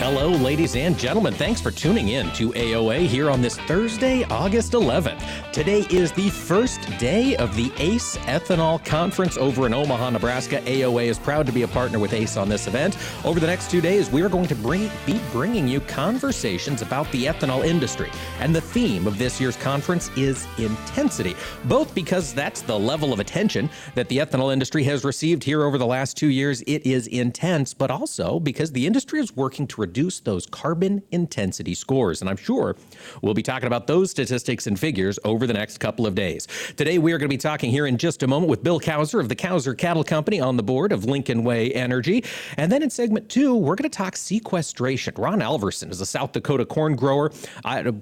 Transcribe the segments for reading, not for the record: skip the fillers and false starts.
Hello, ladies and gentlemen. Thanks for tuning in to AOA here on this Thursday, August 11th. Today is the first day of the ACE Ethanol Conference over in Omaha, Nebraska. AOA is proud to be a partner with ACE on this event. Over the next 2 days, we are going to be bringing you conversations about the ethanol industry. And the theme of this year's conference is intensity, both because that's the level of attention that the ethanol industry has received here over the last 2 years. It is intense, but also because the industry is working to reduce those carbon intensity scores. And I'm sure we'll be talking about those statistics and figures over the next couple of days. Today, we are going to be talking here in just a moment with Bill Cowser of the Cowser Cattle Company on the board of Lincolnway Energy. And then in segment two, we're going to talk sequestration. Ron Alverson is a South Dakota corn grower,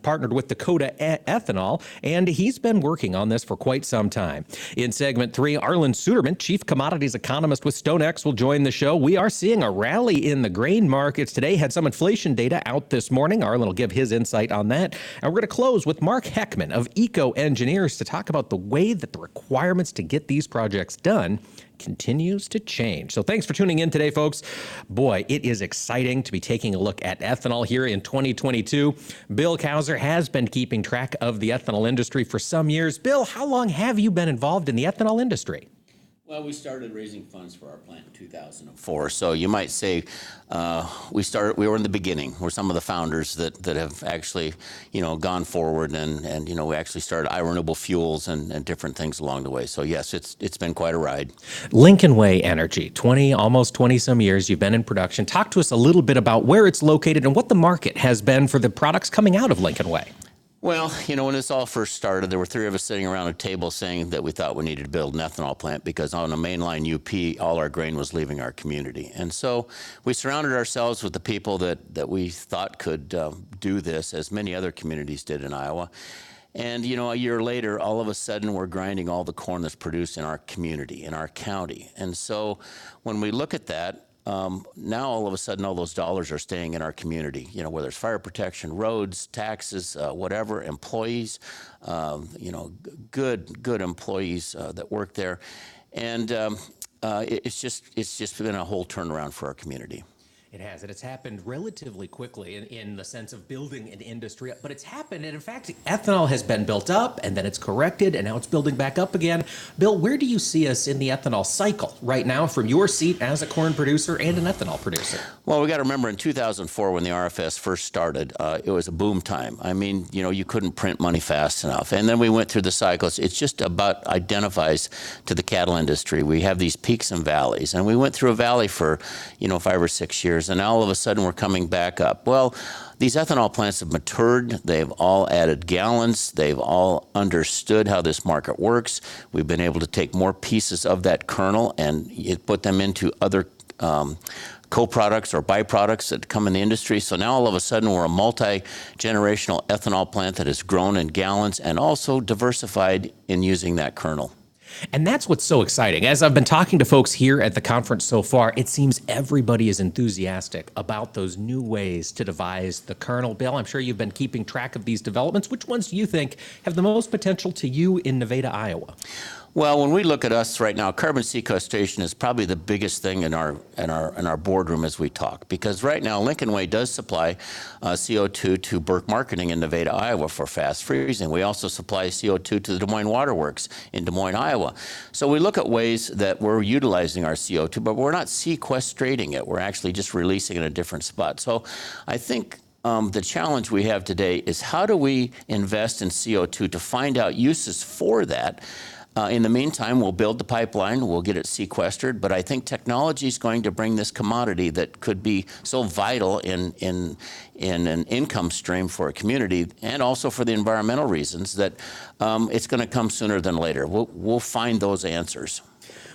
partnered with Dakota Ethanol, and he's been working on this for quite some time. In segment three, Arlan Suderman, Chief Commodities Economist with StoneX, will join the show. We are seeing a rally in the grain markets today. Had some inflation data out this morning. Arlen will give his insight on that. And we're going to close with Mark Heckman of Eco Engineers to talk about the way that the requirements to get these projects done continues to change. So thanks for tuning in today, folks. Boy, it is exciting to be taking a look at ethanol here in 2022. Bill Cowser has been keeping track of the ethanol industry for some years. Bill, how long have you been involved in the ethanol industry? Well, we started raising funds for our plant in 2004, so you might say we were in the beginning. We're some of the founders that have actually, gone forward and we actually started iRenewable Fuels and different things along the way. So yes, it's been quite a ride. Lincolnway Energy, almost 20 some years you've been in production. Talk to us a little bit about where it's located and what the market has been for the products coming out of Lincolnway. Well, when this all first started, there were three of us sitting around a table saying that we thought we needed to build an ethanol plant because on the mainline UP, all our grain was leaving our community. And so we surrounded ourselves with the people that we thought could do this, as many other communities did in Iowa. And, a year later, all of a sudden, we're grinding all the corn that's produced in our community, in our county. And so when we look at that, now all of a sudden all those dollars are staying in our community, whether it's fire protection, roads, taxes, whatever, employees, good employees that work there. And it's just been a whole turnaround for our community. It has. It's happened relatively quickly in the sense of building an industry, but it's happened. And in fact, ethanol has been built up and then it's corrected and now it's building back up again. Bill, where do you see us in the ethanol cycle right now from your seat as a corn producer and an ethanol producer? Well, we got to remember in 2004 when the RFS first started, it was a boom time. You couldn't print money fast enough. And then we went through the cycles. It's just about identifies to the cattle industry. We have these peaks and valleys, and we went through a valley for, 5 or 6 years. And now all of a sudden we're coming back up. Well, these ethanol plants have matured. They've all added gallons. They've all understood how this market works. We've been able to take more pieces of that kernel and put them into other co-products or byproducts that come in the industry. So now all of a sudden we're a multi-generational ethanol plant that has grown in gallons and also diversified in using that kernel. And that's what's so exciting. As I've been talking to folks here at the conference so far, it seems everybody is enthusiastic about those new ways to devise the kernel. Bill, I'm sure you've been keeping track of these developments. Which ones do you think have the most potential to you in Nevada, Iowa? Well, when we look at us right now, carbon sequestration is probably the biggest thing in our boardroom as we talk, because right now Lincolnway does supply CO2 to Burke Marketing in Nevada, Iowa for fast freezing. We also supply CO2 to the Des Moines Waterworks in Des Moines, Iowa. So we look at ways that we're utilizing our CO2, but we're not sequestrating it. We're actually just releasing it in a different spot. So I think the challenge we have today is how do we invest in CO2 to find out uses for that. In the meantime, we'll build the pipeline, we'll get it sequestered, but I think technology is going to bring this commodity that could be so vital in an income stream for a community and also for the environmental reasons that it's going to come sooner than later. We'll find those answers.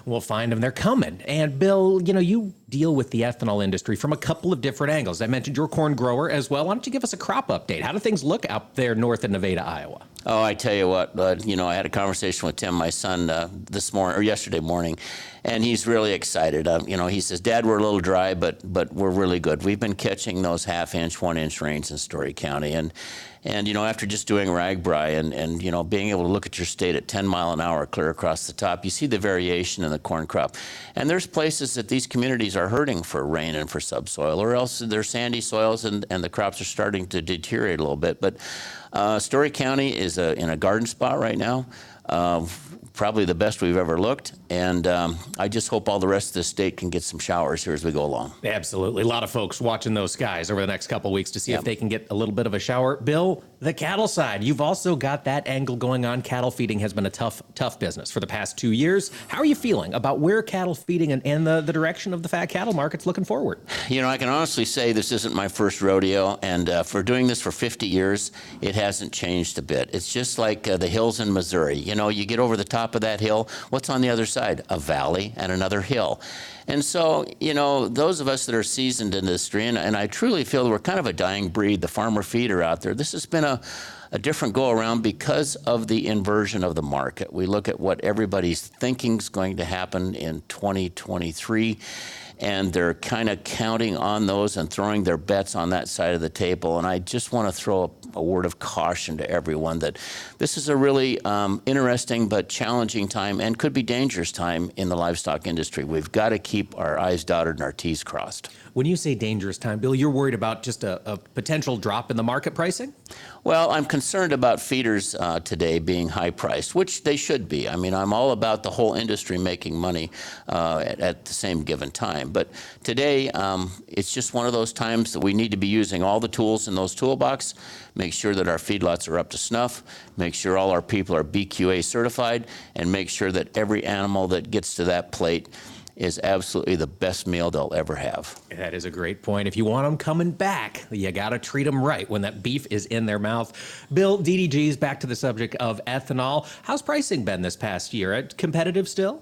We'll find them. They're coming. And Bill, you deal with the ethanol industry from a couple of different angles. I mentioned you're a corn grower as well. Why don't you give us a crop update? How do things look out there north of Nevada, Iowa? Oh, I tell you what, I had a conversation with Tim, my son, this morning or yesterday morning, and he's really excited. He says, "Dad, we're a little dry, but we're really good. We've been catching those half-inch, one-inch rains in Story County, and after just doing ragbri and being able to look at your state at 10 mile an hour clear across the top, you see the variation in the corn crop. And there's places that these communities are hurting for rain and for subsoil, or else they're sandy soils and the crops are starting to deteriorate a little bit. But Story County is in a garden spot right now, probably the best we've ever looked, and I just hope all the rest of the state can get some showers here as we go along." Absolutely. A lot of folks watching those skies over the next couple of weeks to see if they can get a little bit of a shower. Bill, the cattle side, you've also got that angle going on. Cattle feeding has been a tough business for the past 2 years. How are you feeling about where cattle feeding and the direction of the fat cattle market's looking forward? I can honestly say this isn't my first rodeo, and for doing this for 50 years, it hasn't changed a bit. It's just like the hills in Missouri. You get over the top of that hill, what's on the other side? A valley and another hill. And so, those of us that are seasoned in this industry, and I truly feel we're kind of a dying breed, the farmer feeder out there, this has been a different go around because of the inversion of the market. We look at what everybody's thinking's going to happen in 2023, and they're kind of counting on those and throwing their bets on that side of the table. And I just want to throw a word of caution to everyone that this is a really interesting but challenging time and could be dangerous time in the livestock industry. We've got to keep our I's dotted and our T's crossed. When you say dangerous time, Bill, you're worried about just a potential drop in the market pricing? Well, I'm concerned about feeders today being high priced, which they should be. I mean, I'm all about the whole industry making money at the same given time. But today, it's just one of those times that we need to be using all the tools in those toolbox, make sure that our feedlots are up to snuff, make sure all our people are BQA certified, and make sure that every animal that gets to that plate is absolutely the best meal they'll ever have. That is a great point. If you want them coming back, you got to treat them right when that beef is in their mouth. Bill, DDGs, back to the subject of ethanol. How's pricing been this past year? Competitive still?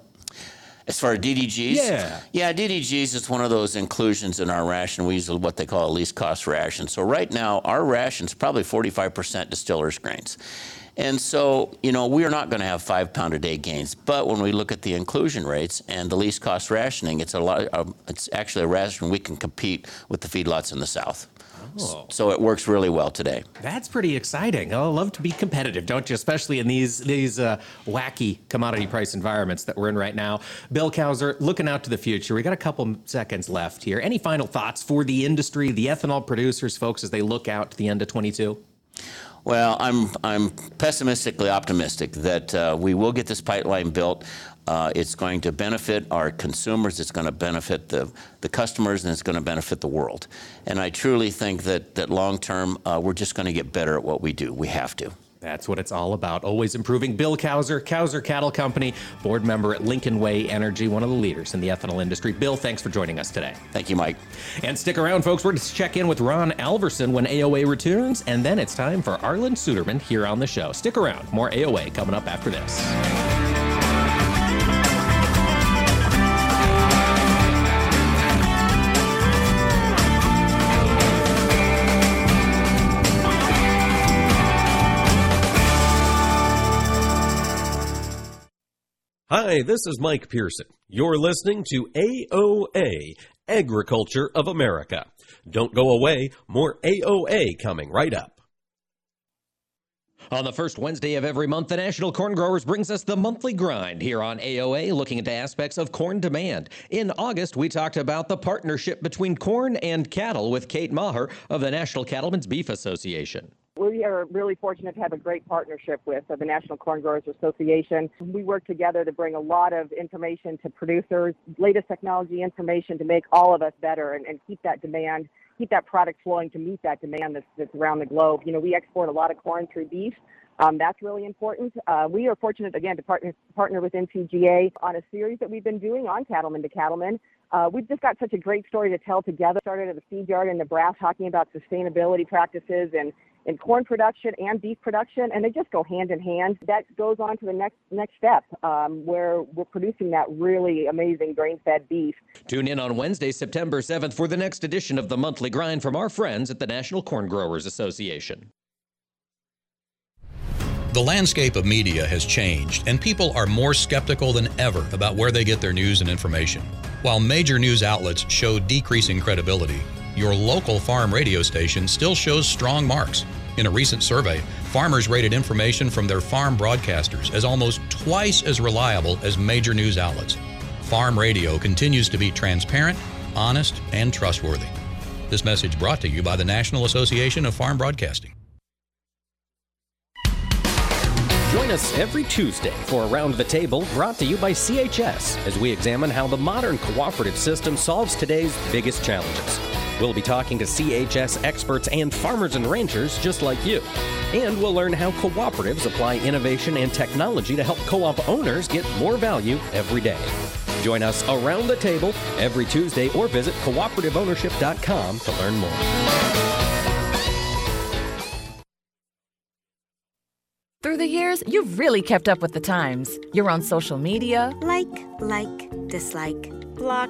As far as DDGs? Yeah, DDGs is one of those inclusions in our ration. We use what they call a least cost ration. So right now, our ration's probably 45% distillers grains. And so, we are not going to have 5 pound a day gains. But when we look at the inclusion rates and the least cost rationing, it's actually a ration we can compete with the feedlots in the South. Oh. So it works really well today. That's pretty exciting. I love to be competitive, don't you? Especially in these wacky commodity price environments that we're in right now. Bill Cowser, looking out to the future, we got a couple seconds left here. Any final thoughts for the industry, the ethanol producers, folks, as they look out to the end of 2022? Well, I'm pessimistically optimistic that we will get this pipeline built. It's going to benefit our consumers, it's going to benefit the customers, and it's going to benefit the world. And I truly think that long term, we're just going to get better at what we do. We have to. That's what it's all about, always improving. Bill Cowser, Cowser Cattle Company, board member at Lincolnway Energy, one of the leaders in the ethanol industry. Bill, thanks for joining us today. Thank you, Mike. And stick around, folks. We're going to check in with Ron Alverson when AOA returns, and then it's time for Arlan Suderman here on the show. Stick around. More AOA coming up after this. Hi, this is Mike Pearson. You're listening to AOA, Agriculture of America. Don't go away, more AOA coming right up. On the first Wednesday of every month, the National Corn Growers brings us the monthly grind here on AOA, looking into aspects of corn demand. In August, we talked about the partnership between corn and cattle with Kate Maher of the National Cattlemen's Beef Association. We are really fortunate to have a great partnership with the National Corn Growers Association. We work together to bring a lot of information to producers, latest technology information to make all of us better and keep that demand, keep that product flowing to meet that demand that's around the globe. We export a lot of corn through beef. That's really important. We are fortunate, again, to partner with NCGA on a series that we've been doing on Cattleman to Cattleman. We've just got such a great story to tell together. Started at the feed yard in Nebraska talking about sustainability practices and in corn production and beef production, and they just go hand in hand. That goes on to the next step, where we're producing that really amazing grain-fed beef. Tune in on Wednesday, September 7th, for the next edition of The Monthly Grind from our friends at the National Corn Growers Association. The landscape of media has changed, and people are more skeptical than ever about where they get their news and information. While major news outlets show decreasing credibility, your local farm radio station still shows strong marks. In a recent survey, farmers rated information from their farm broadcasters as almost twice as reliable as major news outlets. Farm radio continues to be transparent, honest, and trustworthy. This message brought to you by the National Association of Farm Broadcasting. Join us every Tuesday for Around the Table, brought to you by CHS, as we examine how the modern cooperative system solves today's biggest challenges. We'll be talking to CHS experts and farmers and ranchers just like you. And we'll learn how cooperatives apply innovation and technology to help co-op owners get more value every day. Join us Around the Table every Tuesday, or visit cooperativeownership.com to learn more. Through the years, you've really kept up with the times. You're on social media. Like, dislike, block.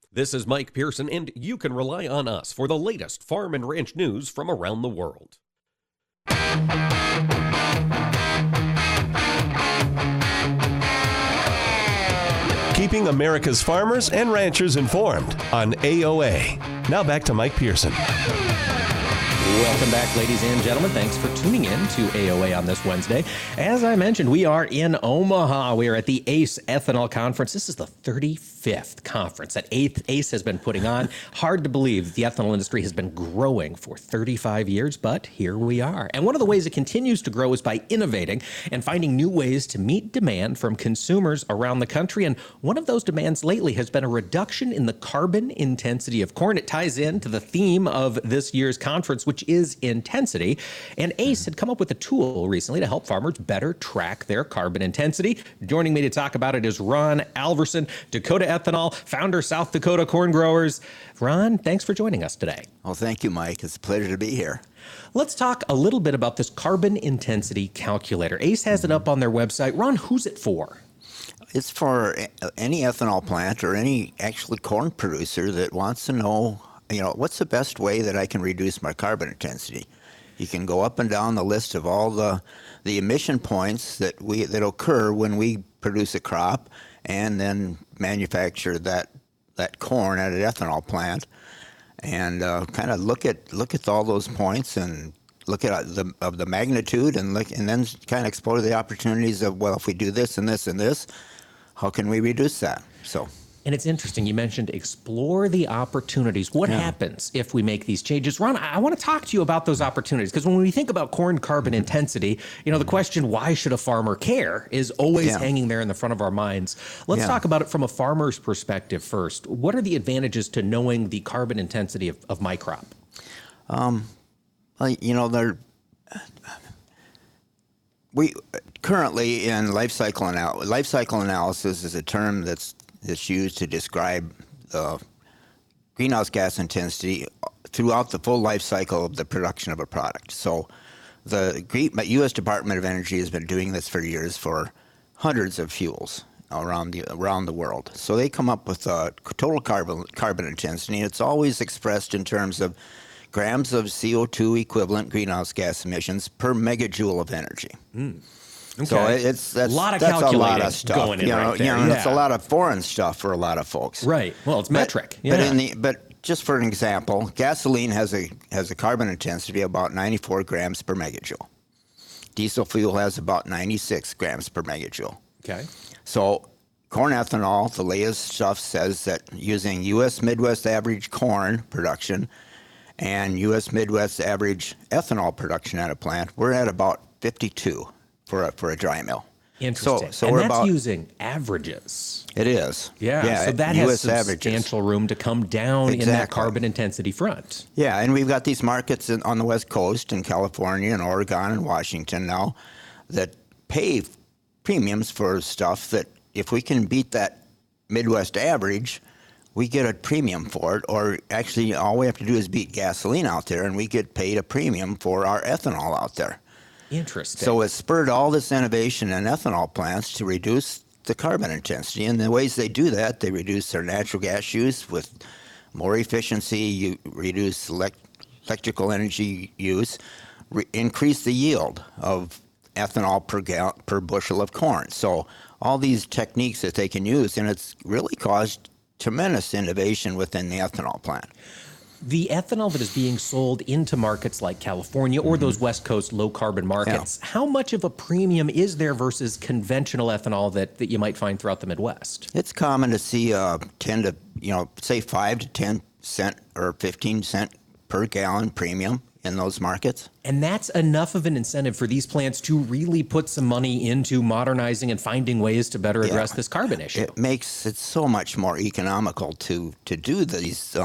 This is Mike Pearson, and you can rely on us for the latest farm and ranch news from around the world. Keeping America's farmers and ranchers informed on AOA. Now back to Mike Pearson. Welcome back, ladies and gentlemen. Thanks for tuning in to AOA on this Wednesday. As I mentioned, we are in Omaha. We are at the ACE Ethanol Conference. This is the 35th conference that ACE has been putting on. Hard to believe the ethanol industry has been growing for 35 years, but here we are. And one of the ways it continues to grow is by innovating and finding new ways to meet demand from consumers around the country. And one of those demands lately has been a reduction in the carbon intensity of corn. It ties in to the theme of this year's conference, which is intensity. And ACE had come up with a tool recently to help farmers better track their carbon intensity. Joining me to talk about it is Ron Alverson, Dakota Ethanol, founder, South Dakota Corn Growers. Ron, thanks for joining us today. Well, thank you, Mike. It's a pleasure to be here. Let's talk a little bit about this carbon intensity calculator. ACE has it up on their website. Ron, who's it for? It's for any ethanol plant or any actually corn producer that wants to know, you know, what's the best way that I can reduce my carbon intensity? You can go up and down the list of all the emission points that occur when we produce a crop and then manufacture that corn at an ethanol plant, and kind of look at all those points and look at the magnitude and then kind of explore the opportunities of, well, if we do this and this and this, how can we reduce that? So. And it's interesting, you mentioned explore the opportunities. What happens if we make these changes? Ron, I want to talk to you about those opportunities, because when we think about corn carbon intensity, you know, the question, why should a farmer care, is always hanging there in the front of our minds. Let's talk about it from a farmer's perspective first. What are the advantages to knowing the carbon intensity of my crop? We currently in life cycle analysis is a term that's used to describe the greenhouse gas intensity throughout the full life cycle of the production of a product. So the U.S. Department of Energy has been doing this for years for hundreds of fuels around the world. So they come up with a total carbon intensity. It's always expressed in terms of grams of CO2 equivalent greenhouse gas emissions per megajoule of energy. Mm. Okay. So that's a lot of stuff going in, right there. You know, yeah. It's a lot of foreign stuff for a lot of folks. Right. Well, it's metric. But just for an example, gasoline has a carbon intensity of about 94 grams per megajoule. Diesel fuel has about 96 grams per megajoule. Okay. So corn ethanol, the latest stuff says that using U.S. Midwest average corn production and U.S. Midwest average ethanol production at a plant, we're at about 52 for a dry mill. Interesting. So we're about using averages. It is. Yeah. So that has substantial room to come down in that carbon intensity front. Yeah, and we've got these markets on the West Coast in California and Oregon and Washington now that pay premiums for stuff that if we can beat that Midwest average, we get a premium for it, or actually all we have to do is beat gasoline out there and we get paid a premium for our ethanol out there. Interesting. So it spurred all this innovation in ethanol plants to reduce the carbon intensity. And the ways they do that, they reduce their natural gas use with more efficiency, you reduce electrical energy use, increase the yield of ethanol per bushel of corn. So all these techniques that they can use, and it's really caused tremendous innovation within the ethanol plant. The ethanol that is being sold into markets like California or those West Coast low carbon markets, how much of a premium is there versus conventional ethanol that you might find throughout the Midwest? It's common to see 5 to 10 cent or 15 cent per gallon premium in those markets. And that's enough of an incentive for these plants to really put some money into modernizing and finding ways to better address this carbon issue. It makes it so much more economical to do these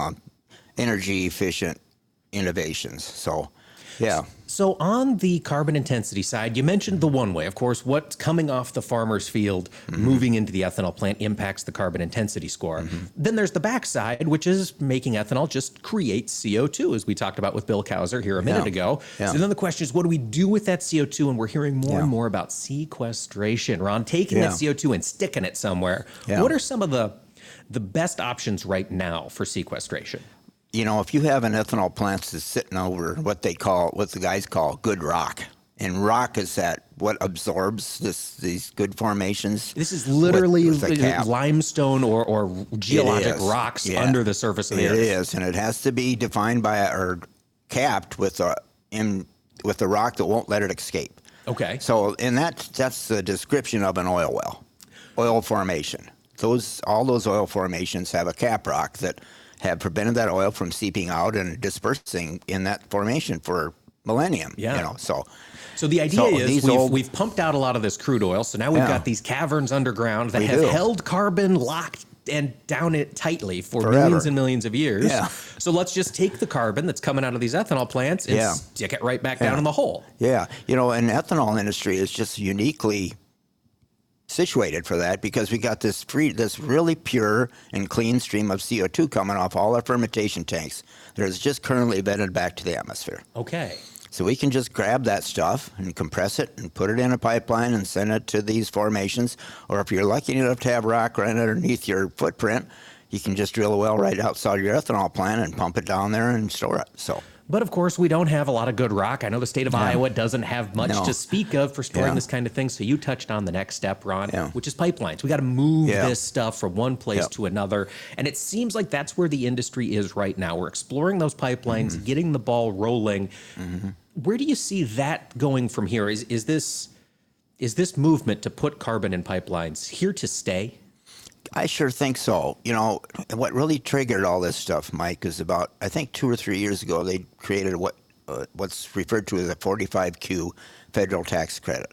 energy efficient innovations. So on the carbon intensity side, you mentioned the one way, of course, what's coming off the farmer's field, moving into the ethanol plant impacts the carbon intensity score. Then there's the backside, which is making ethanol just create CO2, as we talked about with Bill Cowser here a minute ago. So then the question is, what do we do with that CO2? And we're hearing more and more about sequestration. Ron, taking that CO2 and sticking it somewhere. What are some of the best options right now for sequestration? You know, if you have an ethanol plant that's sitting over what the guys call good rock, and rock is what absorbs these good formations. This is literally with limestone or geologic rocks under the surface of the earth. It is, and it has to be defined by or capped with a rock that won't let it escape. Okay. So, and that's the description of an oil well, oil formation. All those oil formations have a cap rock that have prevented that oil from seeping out and dispersing in that formation for millennium. Yeah. You know, so the idea is we've pumped out a lot of this crude oil, so now we've got these caverns underground that have held carbon locked and down it tightly forever. Millions and millions of years. Yeah. So let's just take the carbon that's coming out of these ethanol plants and stick it right back down in the hole. Yeah. You know, and ethanol industry is just uniquely situated for that because we got this really pure and clean stream of CO2 coming off all our fermentation tanks that is just currently vented back to the atmosphere. Okay. So we can just grab that stuff and compress it and put it in a pipeline and send it to these formations. Or if you're lucky enough to have rock right underneath your footprint, you can just drill a well right outside your ethanol plant and pump it down there and store it. So. But of course, we don't have a lot of good rock. I know the state of Iowa doesn't have much to speak of for storing this kind of thing. So you touched on the next step, Ron, which is pipelines. We got to move this stuff from one place to another. And it seems like that's where the industry is right now. We're exploring those pipelines, getting the ball rolling. Where do you see that going from here? Is this movement to put carbon in pipelines here to stay? I sure think so. You know, what really triggered all this stuff, Mike, is about, I think, 2 or 3 years ago, they created what's referred to as a 45Q federal tax credit.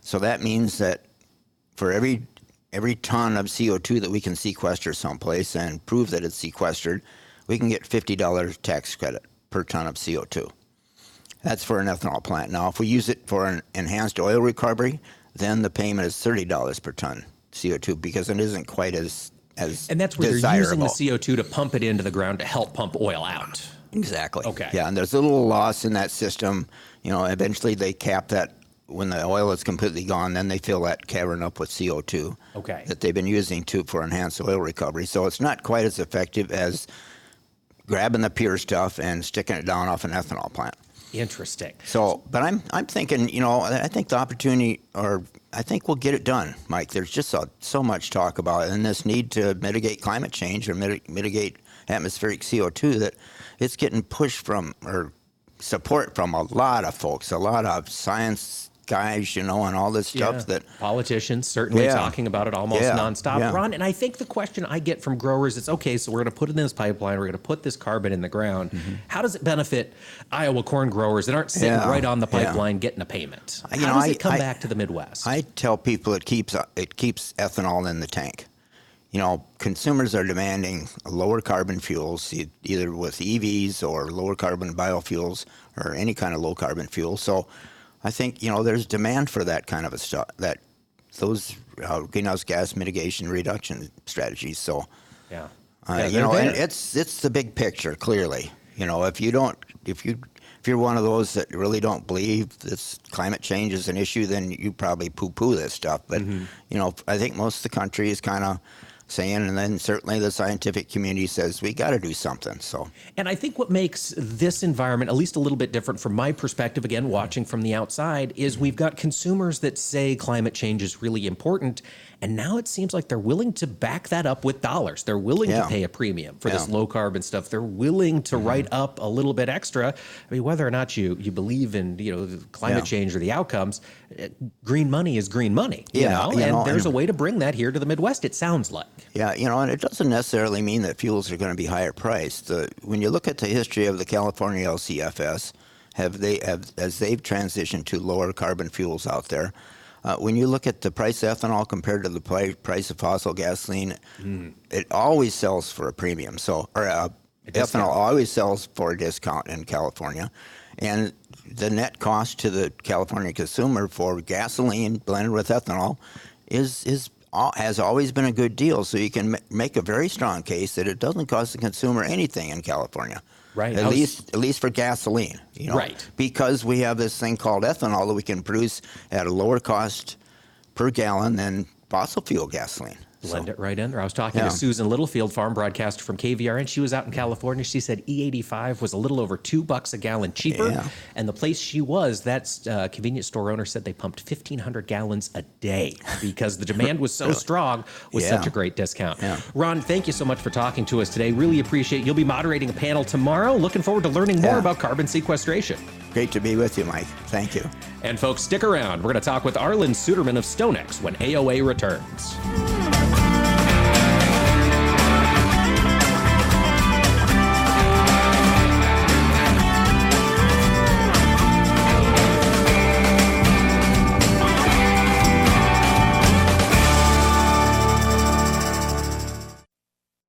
So that means that for every ton of CO2 that we can sequester someplace and prove that it's sequestered, we can get $50 tax credit per ton of CO2. That's for an ethanol plant. Now, if we use it for an enhanced oil recovery, then the payment is $30 per ton. CO2 because it isn't quite as and that's where desirable. They're using the CO2 to pump it into the ground to help pump oil out. Exactly. Okay. Yeah, and there's a little loss in that system. You know, eventually they cap that when the oil is completely gone. Then they fill that cavern up with CO2. Okay. That they've been using for enhanced oil recovery. So it's not quite as effective as grabbing the pure stuff and sticking it down off an ethanol plant. Interesting. So, but I'm thinking, you know, I think the opportunity, or I think we'll get it done, Mike. There's just so much talk about it, and this need to mitigate climate change or mitigate atmospheric CO2, that it's getting pushed from, or support from, a lot of folks, a lot of science guys, you know, and all this stuff. That politicians certainly talking about it almost nonstop. Ron, and I think the question I get from growers is, okay, so we're going to put it in this pipeline, we're going to put this carbon in the ground. Mm-hmm. How does it benefit Iowa corn growers that aren't sitting right on the pipeline getting a payment? How does it come back to the Midwest? I tell people it keeps ethanol in the tank. You know, consumers are demanding lower carbon fuels, either with EVs or lower carbon biofuels or any kind of low carbon fuel. So I think, you know, there's demand for that kind of a stuff, that those greenhouse gas mitigation reduction strategies. So, you know, and it's the big picture, clearly. You know, if you're one of those that really don't believe this climate change is an issue, then you probably poo-poo this stuff. But, you know, I think most of the country is kind of saying, and then certainly the scientific community says, we got to do something. So, and I think what makes this environment at least a little bit different from my perspective, again, watching from the outside, is we've got consumers that say climate change is really important. And now it seems like they're willing to back that up with dollars. They're willing to pay a premium for this low carbon stuff. They're willing to write up a little bit extra. I mean, whether or not you believe in, you know, climate change or the outcomes, green money is green money. There's a way to bring that here to the Midwest, it sounds like. Yeah, you know, and it doesn't necessarily mean that fuels are going to be higher priced. When you look at the history of the California LCFS, as they've transitioned to lower carbon fuels out there, when you look at the price of ethanol compared to the price of fossil gasoline, it always sells for a premium. So, ethanol always sells for a discount in California. And the net cost to the California consumer for gasoline blended with ethanol has always been a good deal. So you can make a very strong case that it doesn't cost the consumer anything in California. Right. At least for gasoline, you know, right? Because we have this thing called ethanol that we can produce at a lower cost per gallon than fossil fuel gasoline. Blend it right in there. I was talking to Susan Littlefield, farm broadcaster from KVR, and she was out in California. She said E85 was a little over $2 a gallon cheaper. Yeah. And the place she was, that convenience store owner said they pumped 1,500 gallons a day because the demand was so strong with such a great discount. Yeah. Ron, thank you so much for talking to us today. Really appreciate it. You'll be moderating a panel tomorrow. Looking forward to learning more about carbon sequestration. Great to be with you, Mike. Thank you. And folks, stick around. We're going to talk with Arlan Suderman of StoneX when AOA returns.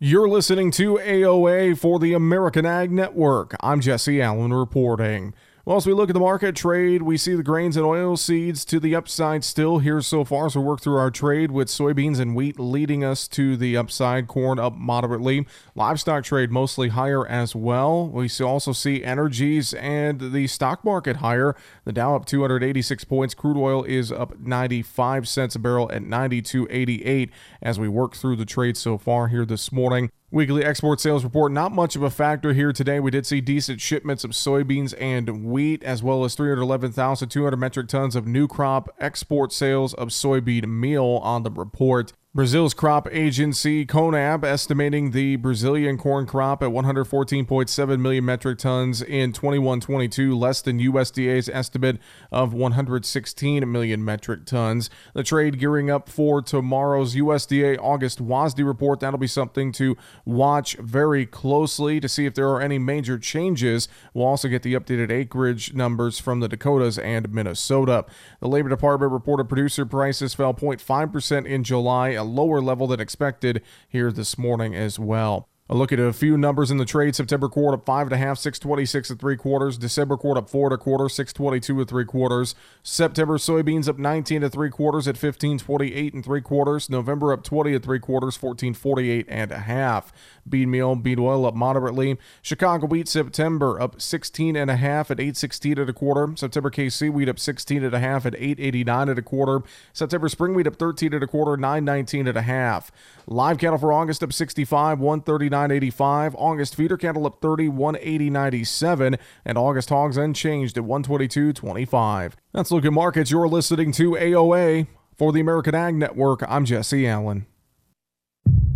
You're listening to AOA for the American Ag Network. I'm Jesse Allen reporting. Well, as we look at the market trade, we see the grains and oil seeds to the upside still here so far as we work through our trade, with soybeans and wheat leading us to the upside, corn up moderately. Livestock trade mostly higher as well. We also see energies and the stock market higher. The Dow up 286 points. Crude oil is up 95 cents a barrel at $92.88 as we work through the trade so far here this morning. Weekly export sales report, not much of a factor here today. We did see decent shipments of soybeans and wheat, as well as 311,200 metric tons of new crop export sales of soybean meal on the report. Brazil's crop agency, Conab, estimating the Brazilian corn crop at 114.7 million metric tons in 21-22, less than USDA's estimate of 116 million metric tons. The trade gearing up for tomorrow's USDA August WASDE report. That'll be something to watch very closely to see if there are any major changes. We'll also get the updated acreage numbers from the Dakotas and Minnesota. The Labor Department reported producer prices fell 0.5% in July, a lower level than expected here this morning as well. A look at a few numbers in the trade. September quarter up 5.5, 626 and 3/4. December quarter up 4.25, 622 and 3/4. September soybeans up 19 and 3/4 at 1528 and 3/4. November up 20 and 3/4, 1448 and a half. Bean meal, bean oil up moderately. Chicago wheat September up 16 and a half at 816 and a quarter. September KC wheat up 16 and a half at 889 and a quarter. September spring wheat up 13 and a quarter, 919 and a half. Live cattle for August up 65, 139.85. August feeder cattle up 30, 180.97, and August hogs unchanged at 122.25. That's Look at Markets. You're listening to AOA for the American Ag Network. I'm Jesse Allen.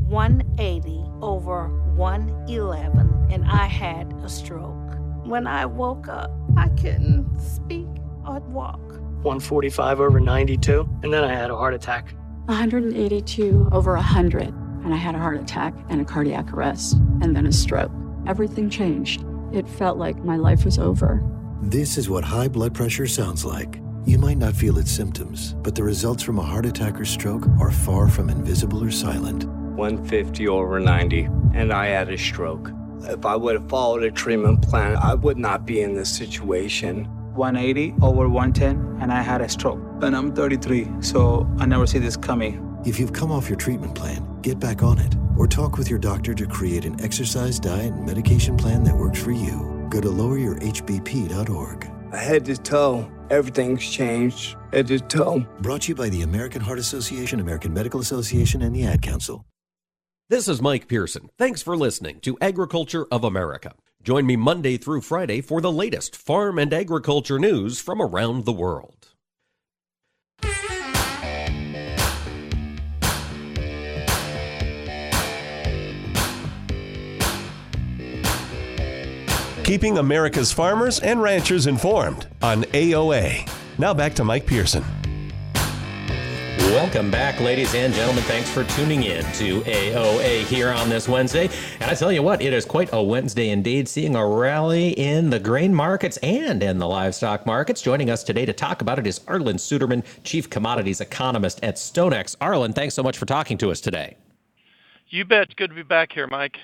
180 over 111, and I had a stroke. When I woke up, I couldn't speak or walk. 145 over 92, and then I had a heart attack. 182 over 100. And I had a heart attack and a cardiac arrest and then a stroke. Everything changed. It felt like my life was over. This is what high blood pressure sounds like. You might not feel its symptoms, but the results from a heart attack or stroke are far from invisible or silent. 150 over 90, and I had a stroke. If I would have followed a treatment plan, I would not be in this situation. 180 over 110, and I had a stroke. And I'm 33, so I never see this coming. If you've come off your treatment plan, get back on it, or talk with your doctor to create an exercise, diet, and medication plan that works for you. Go to loweryourhbp.org. Head to toe, everything's changed. Head to toe. Brought to you by the American Heart Association, American Medical Association, and the Ad Council. This is Mike Pearson. Thanks for listening to Agriculture of America. Join me Monday through Friday for the latest farm and agriculture news from around the world. Keeping America's farmers and ranchers informed on AOA. Now back to Mike Pearson. Welcome back, ladies and gentlemen. Thanks for tuning in to AOA here on this Wednesday. And I tell you what, it is quite a Wednesday indeed, seeing a rally in the grain markets and in the livestock markets. Joining us today to talk about it is Arlan Suderman, Chief Commodities Economist at StoneX. Arlan, thanks so much for talking to us today. You bet. Good to be back here, Mike.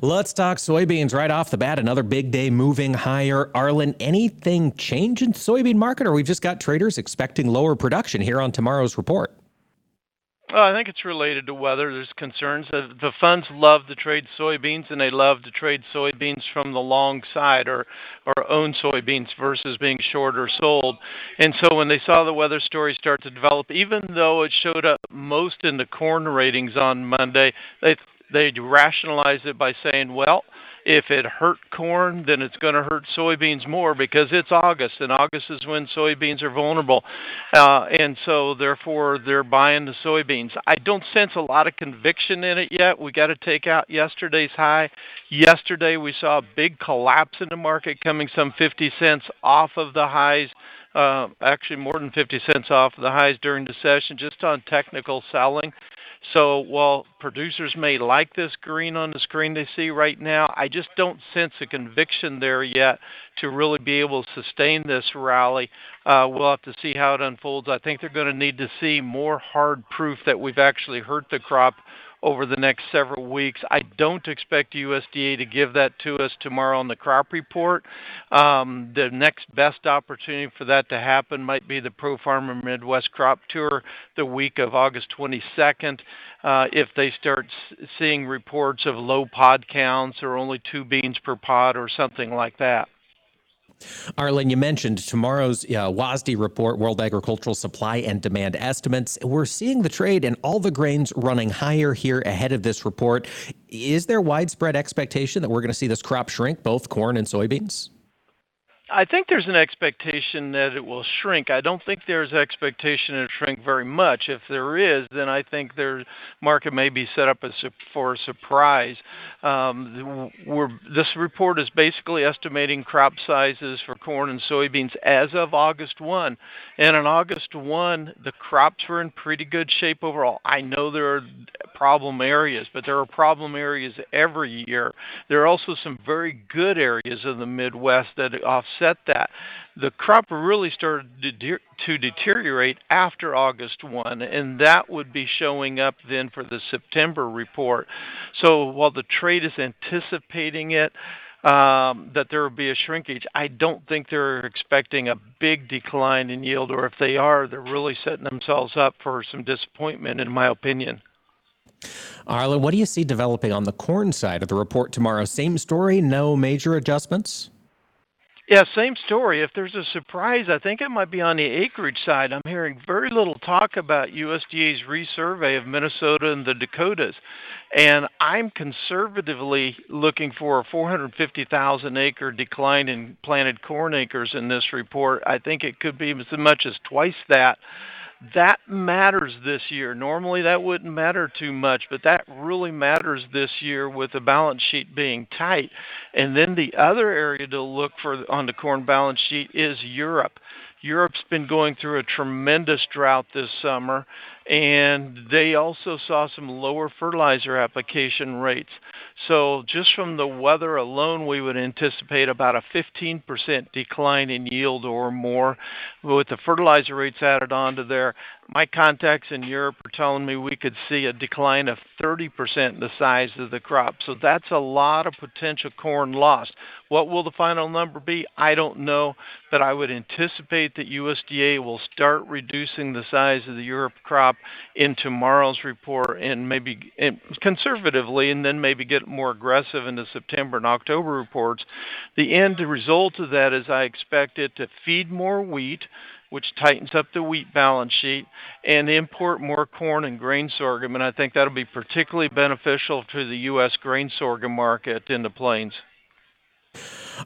Let's talk soybeans right off the bat. Another big day moving higher. Arlan, anything change in soybean market, or we've just got traders expecting lower production here on tomorrow's report? Well, I think it's related to weather. There's concerns. The funds love to trade soybeans, and they love to trade soybeans from the long side or own soybeans versus being short or sold. And so when they saw the weather story start to develop, even though it showed up most in the corn ratings on Monday, They rationalize it by saying, well, if it hurt corn, then it's going to hurt soybeans more because it's August, and August is when soybeans are vulnerable. And so, therefore, they're buying the soybeans. I don't sense a lot of conviction in it yet. We got to take out yesterday's high. Yesterday, we saw a big collapse in the market coming some 50 cents off of the highs. Actually, more than 50 cents off of the highs during the session just on technical selling. So while producers may like this green on the screen they see right now, I just don't sense a conviction there yet to really be able to sustain this rally. We'll have to see how it unfolds. I think they're going to need to see more hard proof that we've actually hurt the crop over the next several weeks. I don't expect USDA to give that to us tomorrow on the crop report. The next best opportunity for that to happen might be the Pro Farmer Midwest Crop Tour the week of August 22nd. If they start seeing reports of low pod counts or only 2 beans per pod or something like that. Arlan, you mentioned tomorrow's WASDE report, World Agricultural Supply and Demand Estimates. We're seeing the trade and all the grains running higher here ahead of this report. Is there widespread expectation that we're going to see this crop shrink, both corn and soybeans? I think there's an expectation that it will shrink. I don't think there's expectation it will shrink very much. If there is, then I think the market may be set up for a surprise. This report is basically estimating crop sizes for corn and soybeans as of August 1. And on August 1, the crops were in pretty good shape overall. I know there are problem areas, but there are problem areas every year. There are also some very good areas in the Midwest that offset that. The crop really started to deteriorate after August 1, and that would be showing up then for the September report. So while the trade is anticipating it, that there will be a shrinkage, I don't think they're expecting a big decline in yield, or if they are, they're really setting themselves up for some disappointment, in my opinion. Arlan, what do you see developing on the corn side of the report tomorrow? Same story, no major adjustments? Yeah, same story. If there's a surprise, I think it might be on the acreage side. I'm hearing very little talk about USDA's resurvey of Minnesota and the Dakotas. And I'm conservatively looking for a 450,000 acre decline in planted corn acres in this report. I think it could be as much as twice that. That matters this year. Normally that wouldn't matter too much, but that really matters this year with the balance sheet being tight. And then the other area to look for on the corn balance sheet is Europe. Europe's been going through a tremendous drought this summer, and they also saw some lower fertilizer application rates. So just from the weather alone, we would anticipate about a 15% decline in yield or more. With the fertilizer rates added on to there, my contacts in Europe are telling me we could see a decline of 30% in the size of the crop. So that's a lot of potential corn lost. What will the final number be? I don't know, but I would anticipate that USDA will start reducing the size of the Europe crop in tomorrow's report, and maybe conservatively, and then maybe get more aggressive in the September and October reports. The end result of that is I expect it to feed more wheat, which tightens up the wheat balance sheet, and import more corn and grain sorghum. And I think that'll be particularly beneficial to the U.S. grain sorghum market in the plains.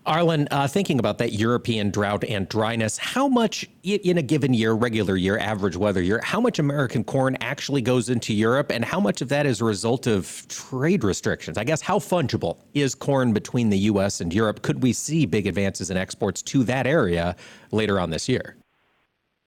Arlan, thinking about that European drought and dryness, how much in a given year, regular year, average weather year, how much American corn actually goes into Europe, and how much of that is a result of trade restrictions? I guess, how fungible is corn between the U.S. and Europe? Could we see big advances in exports to that area later on this year?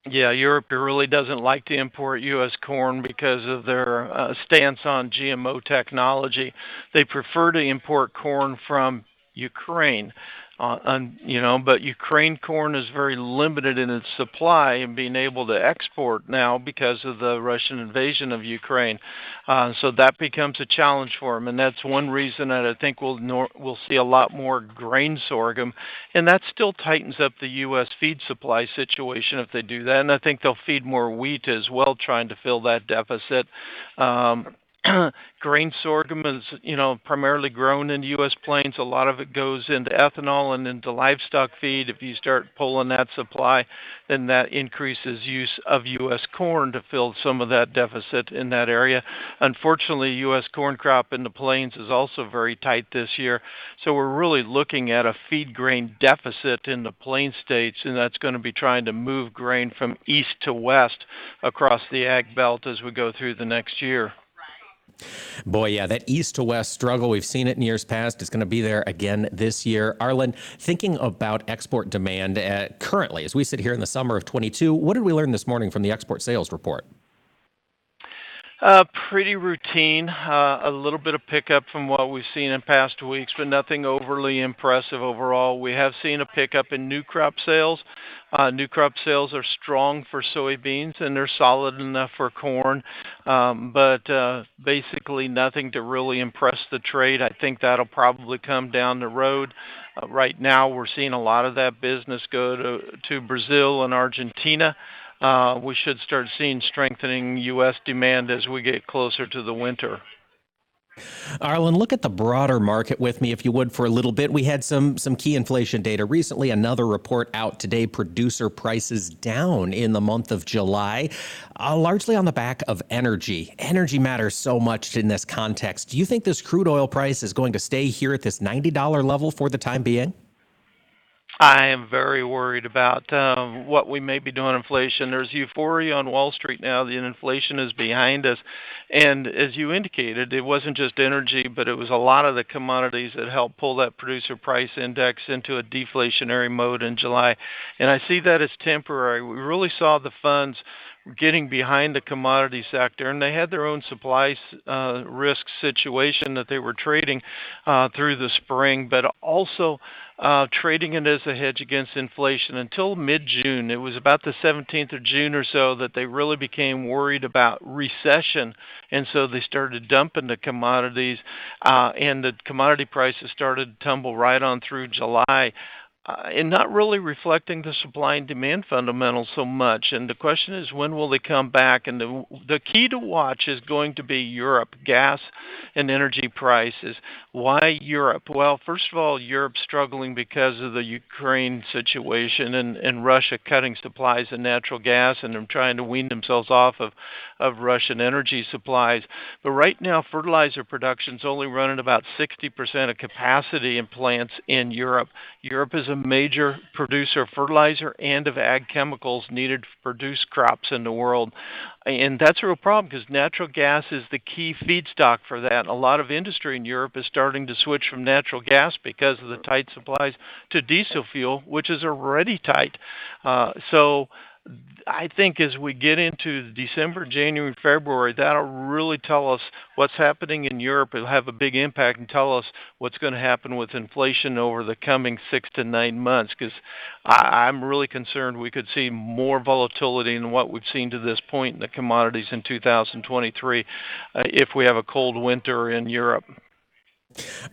Yeah, Europe really doesn't like to import U.S. corn because of their stance on GMO technology. They prefer to import corn from Ukraine. But Ukraine corn is very limited in its supply and being able to export now because of the Russian invasion of Ukraine. So that becomes a challenge for them. And that's one reason that I think we'll see a lot more grain sorghum. And that still tightens up the U.S. feed supply situation if they do that. And I think they'll feed more wheat as well, trying to fill that deficit. Grain sorghum is, primarily grown in the U.S. plains. A lot of it goes into ethanol and into livestock feed. If you start pulling that supply, then that increases use of U.S. corn to fill some of that deficit in that area. Unfortunately, U.S. corn crop in the plains is also very tight this year. So we're really looking at a feed grain deficit in the plain states, and that's going to be trying to move grain from east to west across the Ag Belt as we go through the next year. Boy, yeah, that east to west struggle, we've seen it in years past. It's going to be there again this year. Arlan, thinking about export demand currently, as we sit here in the summer of 22, what did we learn this morning from the export sales report? Pretty routine, a little bit of pickup from what we've seen in past weeks, but nothing overly impressive overall. We have seen a pickup in new crop sales. New crop sales are strong for soybeans, and they're solid enough for corn, but basically nothing to really impress the trade. I think that'll probably come down the road. Right now, we're seeing a lot of that business go to Brazil and Argentina. We should start seeing strengthening U.S. demand as we get closer to the winter. Arlan, look at the broader market with me, if you would, for a little bit. We had some key inflation data recently. Another report out today, producer prices down in the month of July, largely on the back of energy. Energy matters so much in this context. Do you think this crude oil price is going to stay here at this $90 level for the time being? I am very worried about what we may be doing inflation. There's euphoria on Wall Street now that inflation is behind us. And as you indicated, it wasn't just energy, but it was a lot of the commodities that helped pull that producer price index into a deflationary mode in July. And I see that as temporary. We really saw the funds getting behind the commodity sector, and they had their own supply risk situation that they were trading through the spring, but also trading it as a hedge against inflation until mid-June. It was about the 17th of June or so that they really became worried about recession, and so they started dumping the commodities, and the commodity prices started to tumble right on through July. And not really reflecting the supply and demand fundamentals so much. And the question is, when will they come back? And the key to watch is going to be Europe, gas and energy prices. Why Europe? Well, first of all, Europe's struggling because of the Ukraine situation and Russia cutting supplies of natural gas and trying to wean themselves off of Russian energy supplies. But right now, fertilizer production's only running about 60% of capacity in plants in Europe. Europe is a major producer of fertilizer and of ag chemicals needed to produce crops in the world. And that's a real problem because natural gas is the key feedstock for that. A lot of industry in Europe is starting to switch from natural gas because of the tight supplies to diesel fuel, which is already tight. So I think as we get into December, January, February, that'll really tell us what's happening in Europe. It'll have a big impact and tell us what's going to happen with inflation over the coming 6 to 9 months, because I'm really concerned we could see more volatility than what we've seen to this point in the commodities in 2023 if we have a cold winter in Europe.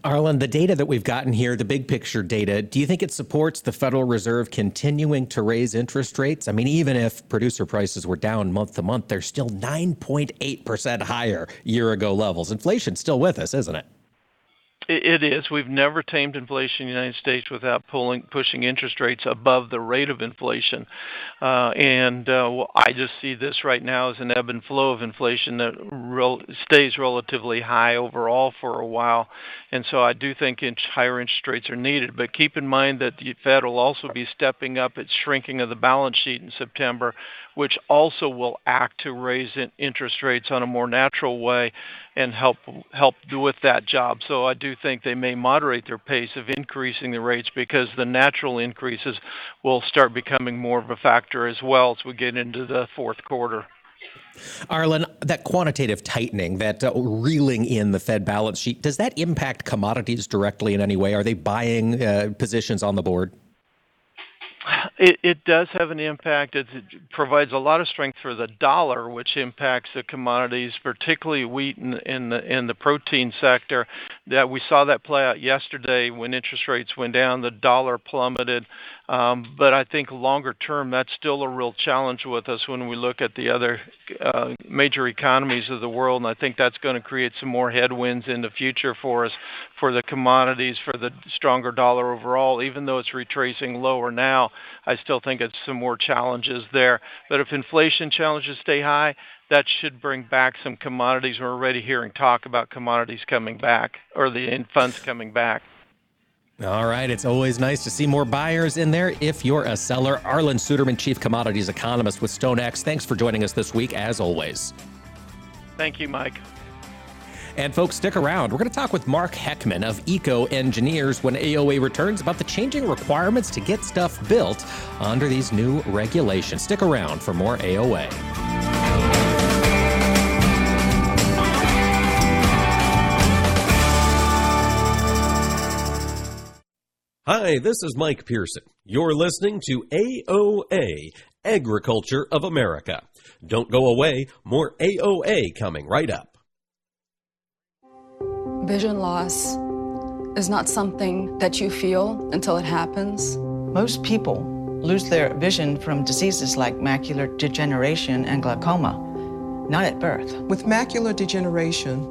Arlan, the data that we've gotten here, the big picture data, do you think it supports the Federal Reserve continuing to raise interest rates? I mean, even if producer prices were down month to month, they're still 9.8% higher year-ago levels. Inflation's still with us, isn't it? It is. We've never tamed inflation in the United States without pushing interest rates above the rate of inflation. I just see this right now as an ebb and flow of inflation that stays relatively high overall for a while. And so I do think higher interest rates are needed. But keep in mind that the Fed will also be stepping up its shrinking of the balance sheet in September, which also will act to raise interest rates on a more natural way and help with that job. So I do think they may moderate their pace of increasing the rates because the natural increases will start becoming more of a factor as well as we get into the fourth quarter. Arlan, that quantitative tightening, that reeling in the Fed balance sheet, does that impact commodities directly in any way? Are they buying positions on the board? It does have an impact. It provides a lot of strength for the dollar, which impacts the commodities, particularly wheat in the protein sector. That we saw that play out yesterday when interest rates went down, the dollar plummeted. But I think longer term, that's still a real challenge with us when we look at the other major economies of the world. And I think that's going to create some more headwinds in the future for us, for the commodities, for the stronger dollar overall. Even though it's retracing lower now, I still think it's some more challenges there. But if inflation challenges stay high, that should bring back some commodities. We're already hearing talk about commodities coming back or the funds coming back. All right. It's always nice to see more buyers in there if you're a seller. Arlan Suderman, Chief Commodities Economist with StoneX. Thanks for joining us this week, as always. Thank you, Mike. And folks, stick around. We're going to talk with Mark Heckman of Eco Engineers when AOA returns about the changing requirements to get stuff built under these new regulations. Stick around for more AOA. Hi, this is Mike Pearson. You're listening to AOA, Agriculture of America. Don't go away. More AOA coming right up. Vision loss is not something that you feel until it happens. Most people lose their vision from diseases like macular degeneration and glaucoma, not at birth. With macular degeneration,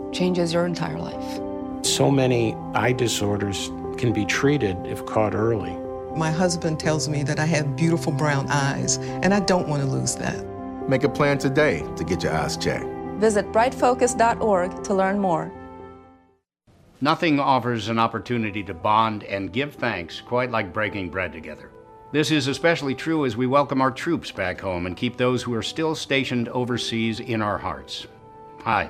changes your entire life. So many eye disorders can be treated if caught early. My husband tells me that I have beautiful brown eyes, and I don't want to lose that. Make a plan today to get your eyes checked. Visit brightfocus.org to learn more. Nothing offers an opportunity to bond and give thanks quite like breaking bread together. This is especially true as we welcome our troops back home and keep those who are still stationed overseas in our hearts. Hi,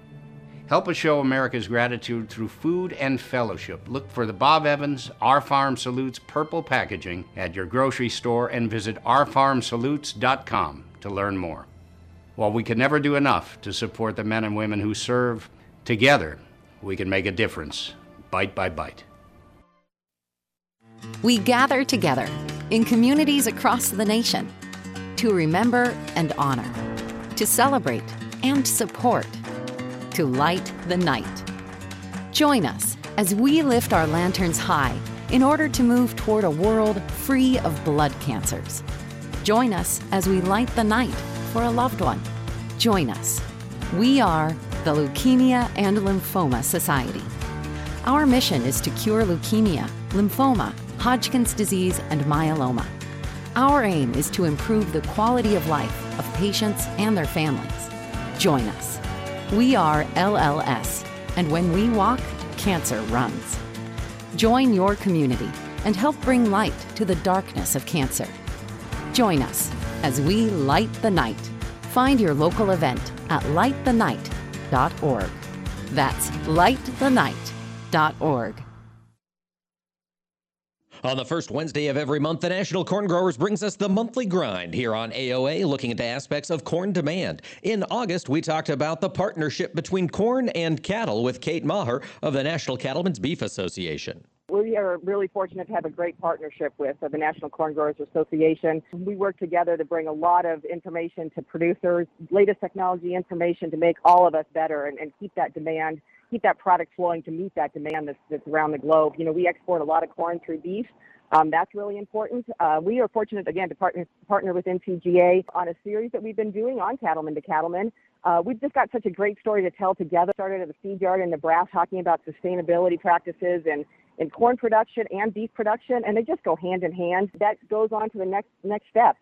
Help us show America's gratitude through food and fellowship. Look for the Bob Evans Our Farm Salutes purple packaging at your grocery store and visit ourfarmsalutes.com to learn more. While we can never do enough to support the men and women who serve, together we can make a difference, bite by bite. We gather together in communities across the nation to remember and honor, to celebrate and support, to light the night. Join us as we lift our lanterns high in order to move toward a world free of blood cancers. Join us as we light the night for a loved one. Join us. We are the Leukemia and Lymphoma Society. Our mission is to cure leukemia, lymphoma, Hodgkin's disease, and myeloma. Our aim is to improve the quality of life of patients and their families. Join us. We are LLS, and when we walk, cancer runs. Join your community and help bring light to the darkness of cancer. Join us as we light the night. Find your local event at lightthe.night.org. That's lightthe.org. On the first Wednesday of every month, the National Corn Growers brings us the monthly grind here on AOA, looking into aspects of corn demand. In August, we talked about the partnership between corn and cattle with Kate Maher of the National Cattlemen's Beef Association. We are really fortunate to have a great partnership with the National Corn Growers Association. We work together to bring a lot of information to producers, latest technology information to make all of us better and keep that demand, keep that product flowing to meet that demand that's around the globe. You know, we export a lot of corn through beef. That's really important. We are fortunate, again, to partner with NCGA on a series that we've been doing on Cattleman to Cattleman. We've just got such a great story to tell together. Started at the feed yard in Nebraska talking about sustainability practices in corn production and beef production, and they just go hand in hand. That goes on to the next step,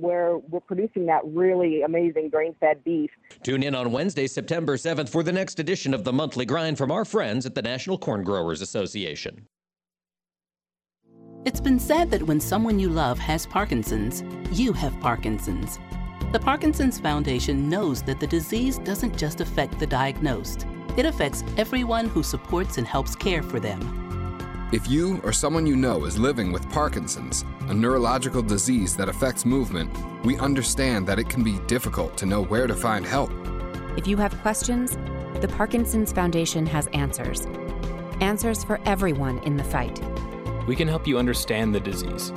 where we're producing that really amazing grain-fed beef. Tune in on Wednesday, September 7th, for the next edition of the Monthly Grind from our friends at the National Corn Growers Association. It's been said that when someone you love has Parkinson's, you have Parkinson's. The Parkinson's Foundation knows that the disease doesn't just affect the diagnosed. It affects everyone who supports and helps care for them. If you or someone you know is living with Parkinson's, a neurological disease that affects movement, we understand that it can be difficult to know where to find help. If you have questions, the Parkinson's Foundation has answers. Answers for everyone in the fight. We can help you understand the disease,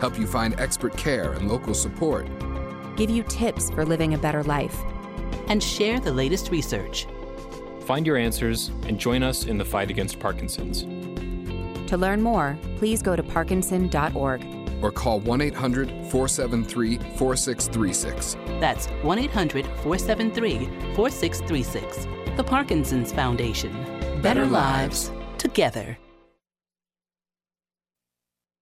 help you find expert care and local support, give you tips for living a better life, and share the latest research. Find your answers and join us in the fight against Parkinson's. To learn more, please go to parkinson.org or call 1-800-473-4636. That's 1-800-473-4636. The Parkinson's Foundation. Better lives together.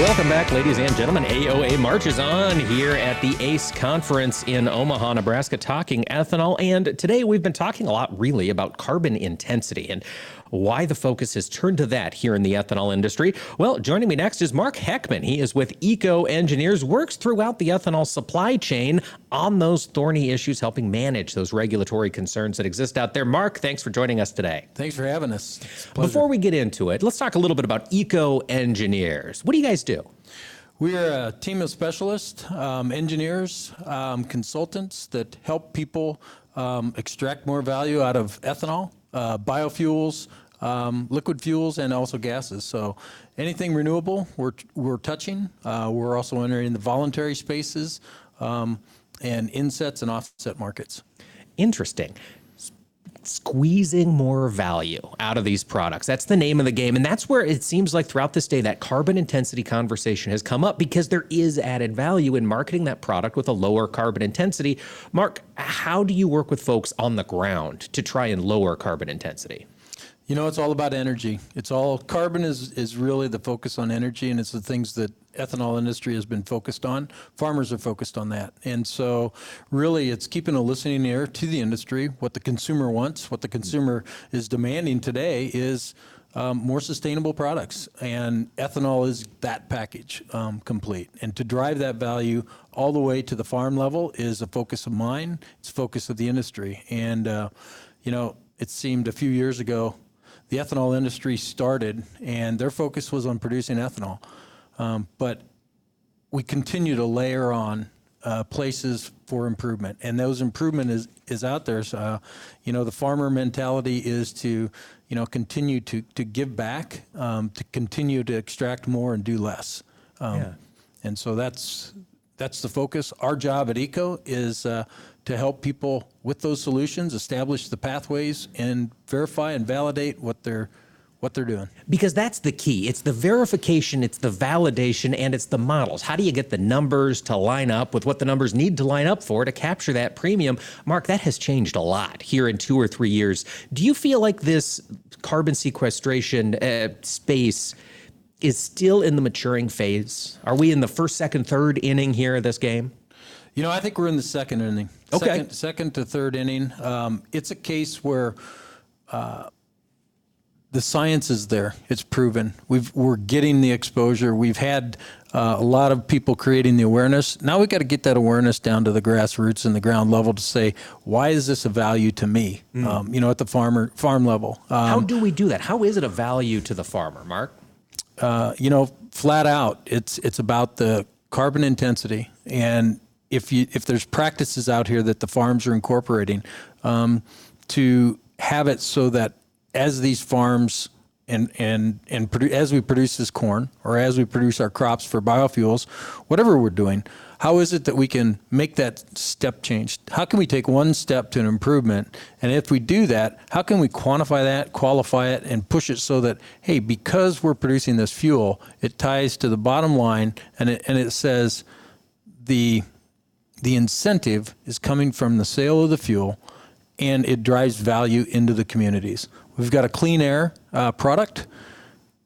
Welcome back, ladies and gentlemen. AOA marches on here at the ACE Conference in Omaha, Nebraska, talking ethanol. And today we've been talking a lot really about carbon intensity and why the focus has turned to that here in the ethanol industry. Well, joining me next is Mark Heckman. He is with Eco Engineers, works throughout the ethanol supply chain on those thorny issues, helping manage those regulatory concerns that exist out there. Mark, thanks for joining us today. Thanks for having us. It's a pleasure. Before we get into it, let's talk a little bit about Eco Engineers. What do you guys do? We're a team of specialists, engineers, consultants that help people extract more value out of ethanol, biofuels, liquid fuels, and also gases. So anything renewable we're touching. We're also entering the voluntary spaces and insets and offset markets. Interesting. Squeezing more value out of these products. That's the name of the game. And that's where it seems like throughout this day, that carbon intensity conversation has come up because there is added value in marketing that product with a lower carbon intensity. Mark, how do you work with folks on the ground to try and lower carbon intensity? You know, it's all about energy. It's all carbon is really the focus on energy, and it's the things that ethanol industry has been focused on. Farmers are focused on that. And so really it's keeping a listening ear to the industry, what the consumer wants, what the consumer is demanding today is more sustainable products, and ethanol is that package complete. And to drive that value all the way to the farm level is a focus of mine, it's a focus of the industry. And you know, it seemed a few years ago, the ethanol industry started and their focus was on producing ethanol. But we continue to layer on places for improvement, and those improvement is out there. So, you know, the farmer mentality is to, you know, continue to give back, to continue to extract more and do less. And so that's the focus. Our job at ECO is to help people with those solutions, establish the pathways, and verify and validate what they're doing. Because that's the key. It's the verification, it's the validation, and it's the models. How do you get the numbers to line up with what the numbers need to line up for to capture that premium? Mark, that has changed a lot here in 2 or 3 years. Do you feel like this carbon sequestration space is still in the maturing phase? Are we in the first, second, third inning here of this game? You know, I think we're in the second inning. Okay. Second to third inning. It's a case where the science is there. It's proven. We're getting the exposure. We've had a lot of people creating the awareness. Now we've got to get that awareness down to the grassroots and the ground level to say, why is this a value to me? You know, at the farm level. How do we do that? How is it a value to the farmer, Mark? You know, flat out, it's about the carbon intensity. And if there's practices out here that the farms are incorporating, to have it so that as these farms as we produce this corn or as we produce our crops for biofuels, whatever we're doing, how is it that we can make that step change? How can we take one step to an improvement? And if we do that, how can we quantify that, qualify it, and push it so that, hey, because we're producing this fuel, it ties to the bottom line, and it says the incentive is coming from the sale of the fuel, and it drives value into the communities. We've got a clean air product.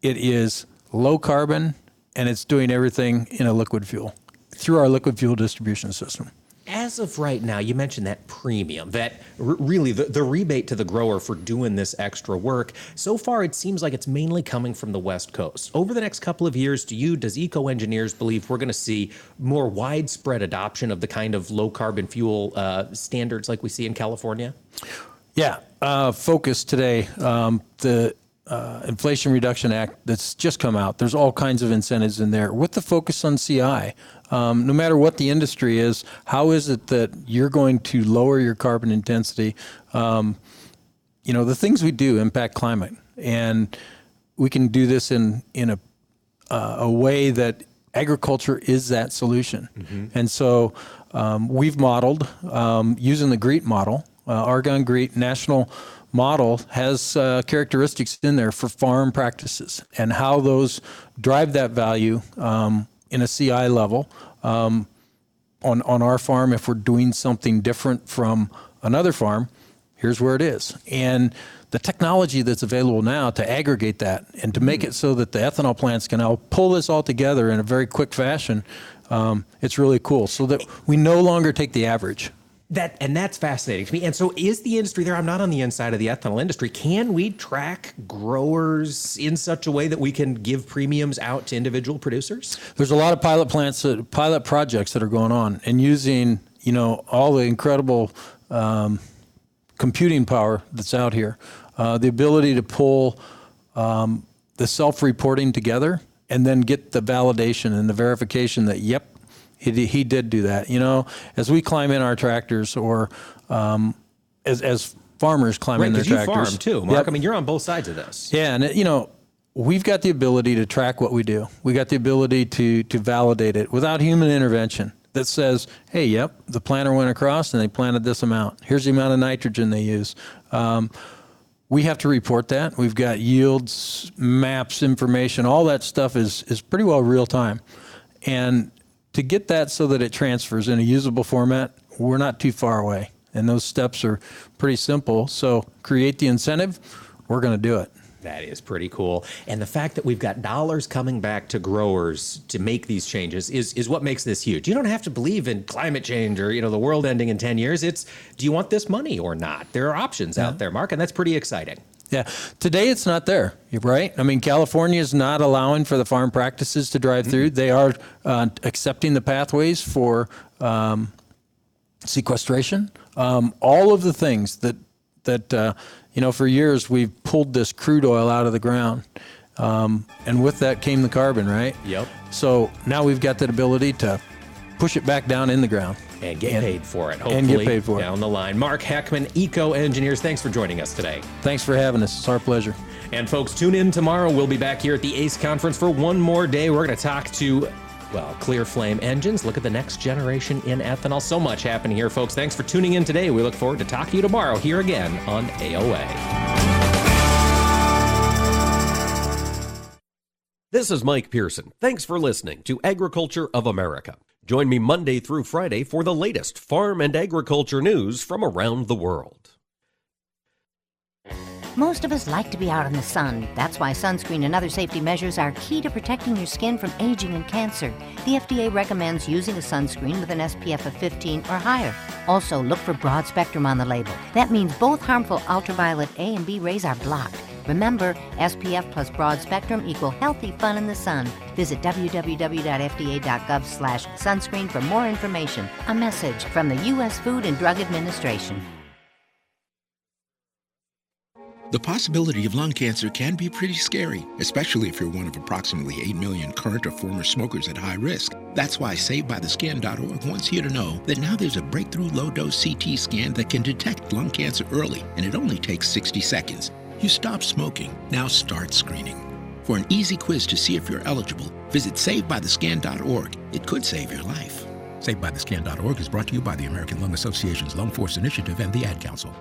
It is low carbon, and it's doing everything in a liquid fuel through our liquid fuel distribution system. As of right now, you mentioned that premium, that really the rebate to the grower for doing this extra work. So far, it seems like it's mainly coming from the West Coast. Over the next couple of years, does Eco Engineers believe we're going to see more widespread adoption of the kind of low carbon fuel standards like we see in California? Yeah, focus today, the Inflation Reduction Act that's just come out. There's all kinds of incentives in there with the focus on CI. No matter what the industry is, how is it that you're going to lower your carbon intensity? You know, the things we do impact climate, and we can do this in a way that agriculture is that solution. Mm-hmm. And so we've modeled using the GREET model. Argon GREET national model has characteristics in there for farm practices and how those drive that value in a CI level on our farm. If we're doing something different from another farm, Here's where it is. And the technology that's available now to aggregate that and to make it so that the ethanol plants can now pull this all together in a very quick fashion, it's really cool. So that we no longer take the average. And that's fascinating to me. And so is the industry there? I'm not on the inside of the ethanol industry. Can we track growers in such a way that we can give premiums out to individual producers? There's a lot of pilot projects that are going on and using, you know, all the incredible computing power that's out here. The ability to pull the self-reporting together and then get the validation and the verification that, yep, he did do that. You know, as we climb in our tractors, or as farmers climb in their tractors. Right, because you farm too, Mark. Yep. I mean, you're on both sides of this. Yeah, and you know, we've got the ability to track what we do. We got the ability to validate it without human intervention that says, hey, yep, the planter went across and they planted this amount. Here's the amount of nitrogen they use. We have to report that. We've got yields, maps, information, all that stuff is pretty well real time. And to get that so that it transfers in a usable format, we're not too far away. And those steps are pretty simple. So create the incentive, we're going to do it. That is pretty cool. And the fact that we've got dollars coming back to growers to make these changes is what makes this huge. You don't have to believe in climate change or, you know, the world ending in 10 years. It's, do you want this money or not? There are options out there, Mark, and that's pretty exciting. Yeah. Today, it's not there, right? I mean, California is not allowing for the farm practices to drive through. They are accepting the pathways for sequestration. All of the things that you know, for years, we've pulled this crude oil out of the ground. And with that came the carbon, right? Yep. So now we've got that ability to push it back down in the ground. And get paid for it, hopefully, and get paid for down the line. Mark Heckman, Eco Engineers, thanks for joining us today. Thanks for having us. It's our pleasure. And folks, tune in tomorrow. We'll be back here at the ACE Conference for one more day. We're going to talk to, well, Clear Flame Engines. Look at the next generation in ethanol. So much happening here, folks. Thanks for tuning in today. We look forward to talking to you tomorrow here again on AOA. This is Mike Pearson. Thanks for listening to Agriculture of America. Join me Monday through Friday for the latest farm and agriculture news from around the world. Most of us like to be out in the sun. That's why sunscreen and other safety measures are key to protecting your skin from aging and cancer. The FDA recommends using a sunscreen with an SPF of 15 or higher. Also, look for broad spectrum on the label. That means both harmful ultraviolet A and B rays are blocked. Remember, SPF plus broad spectrum equal healthy fun in the sun. Visit www.fda.gov/sunscreen for more information. A message from the U.S. Food and Drug Administration. The possibility of lung cancer can be pretty scary, especially if you're one of approximately 8 million current or former smokers at high risk. That's why SaveByTheScan.org wants you to know that now there's a breakthrough low-dose CT scan that can detect lung cancer early, and it only takes 60 seconds. You stop smoking, now start screening. For an easy quiz to see if you're eligible, visit SaveByTheScan.org. It could save your life. SaveByTheScan.org is brought to you by the American Lung Association's Lung Force Initiative and the Ad Council.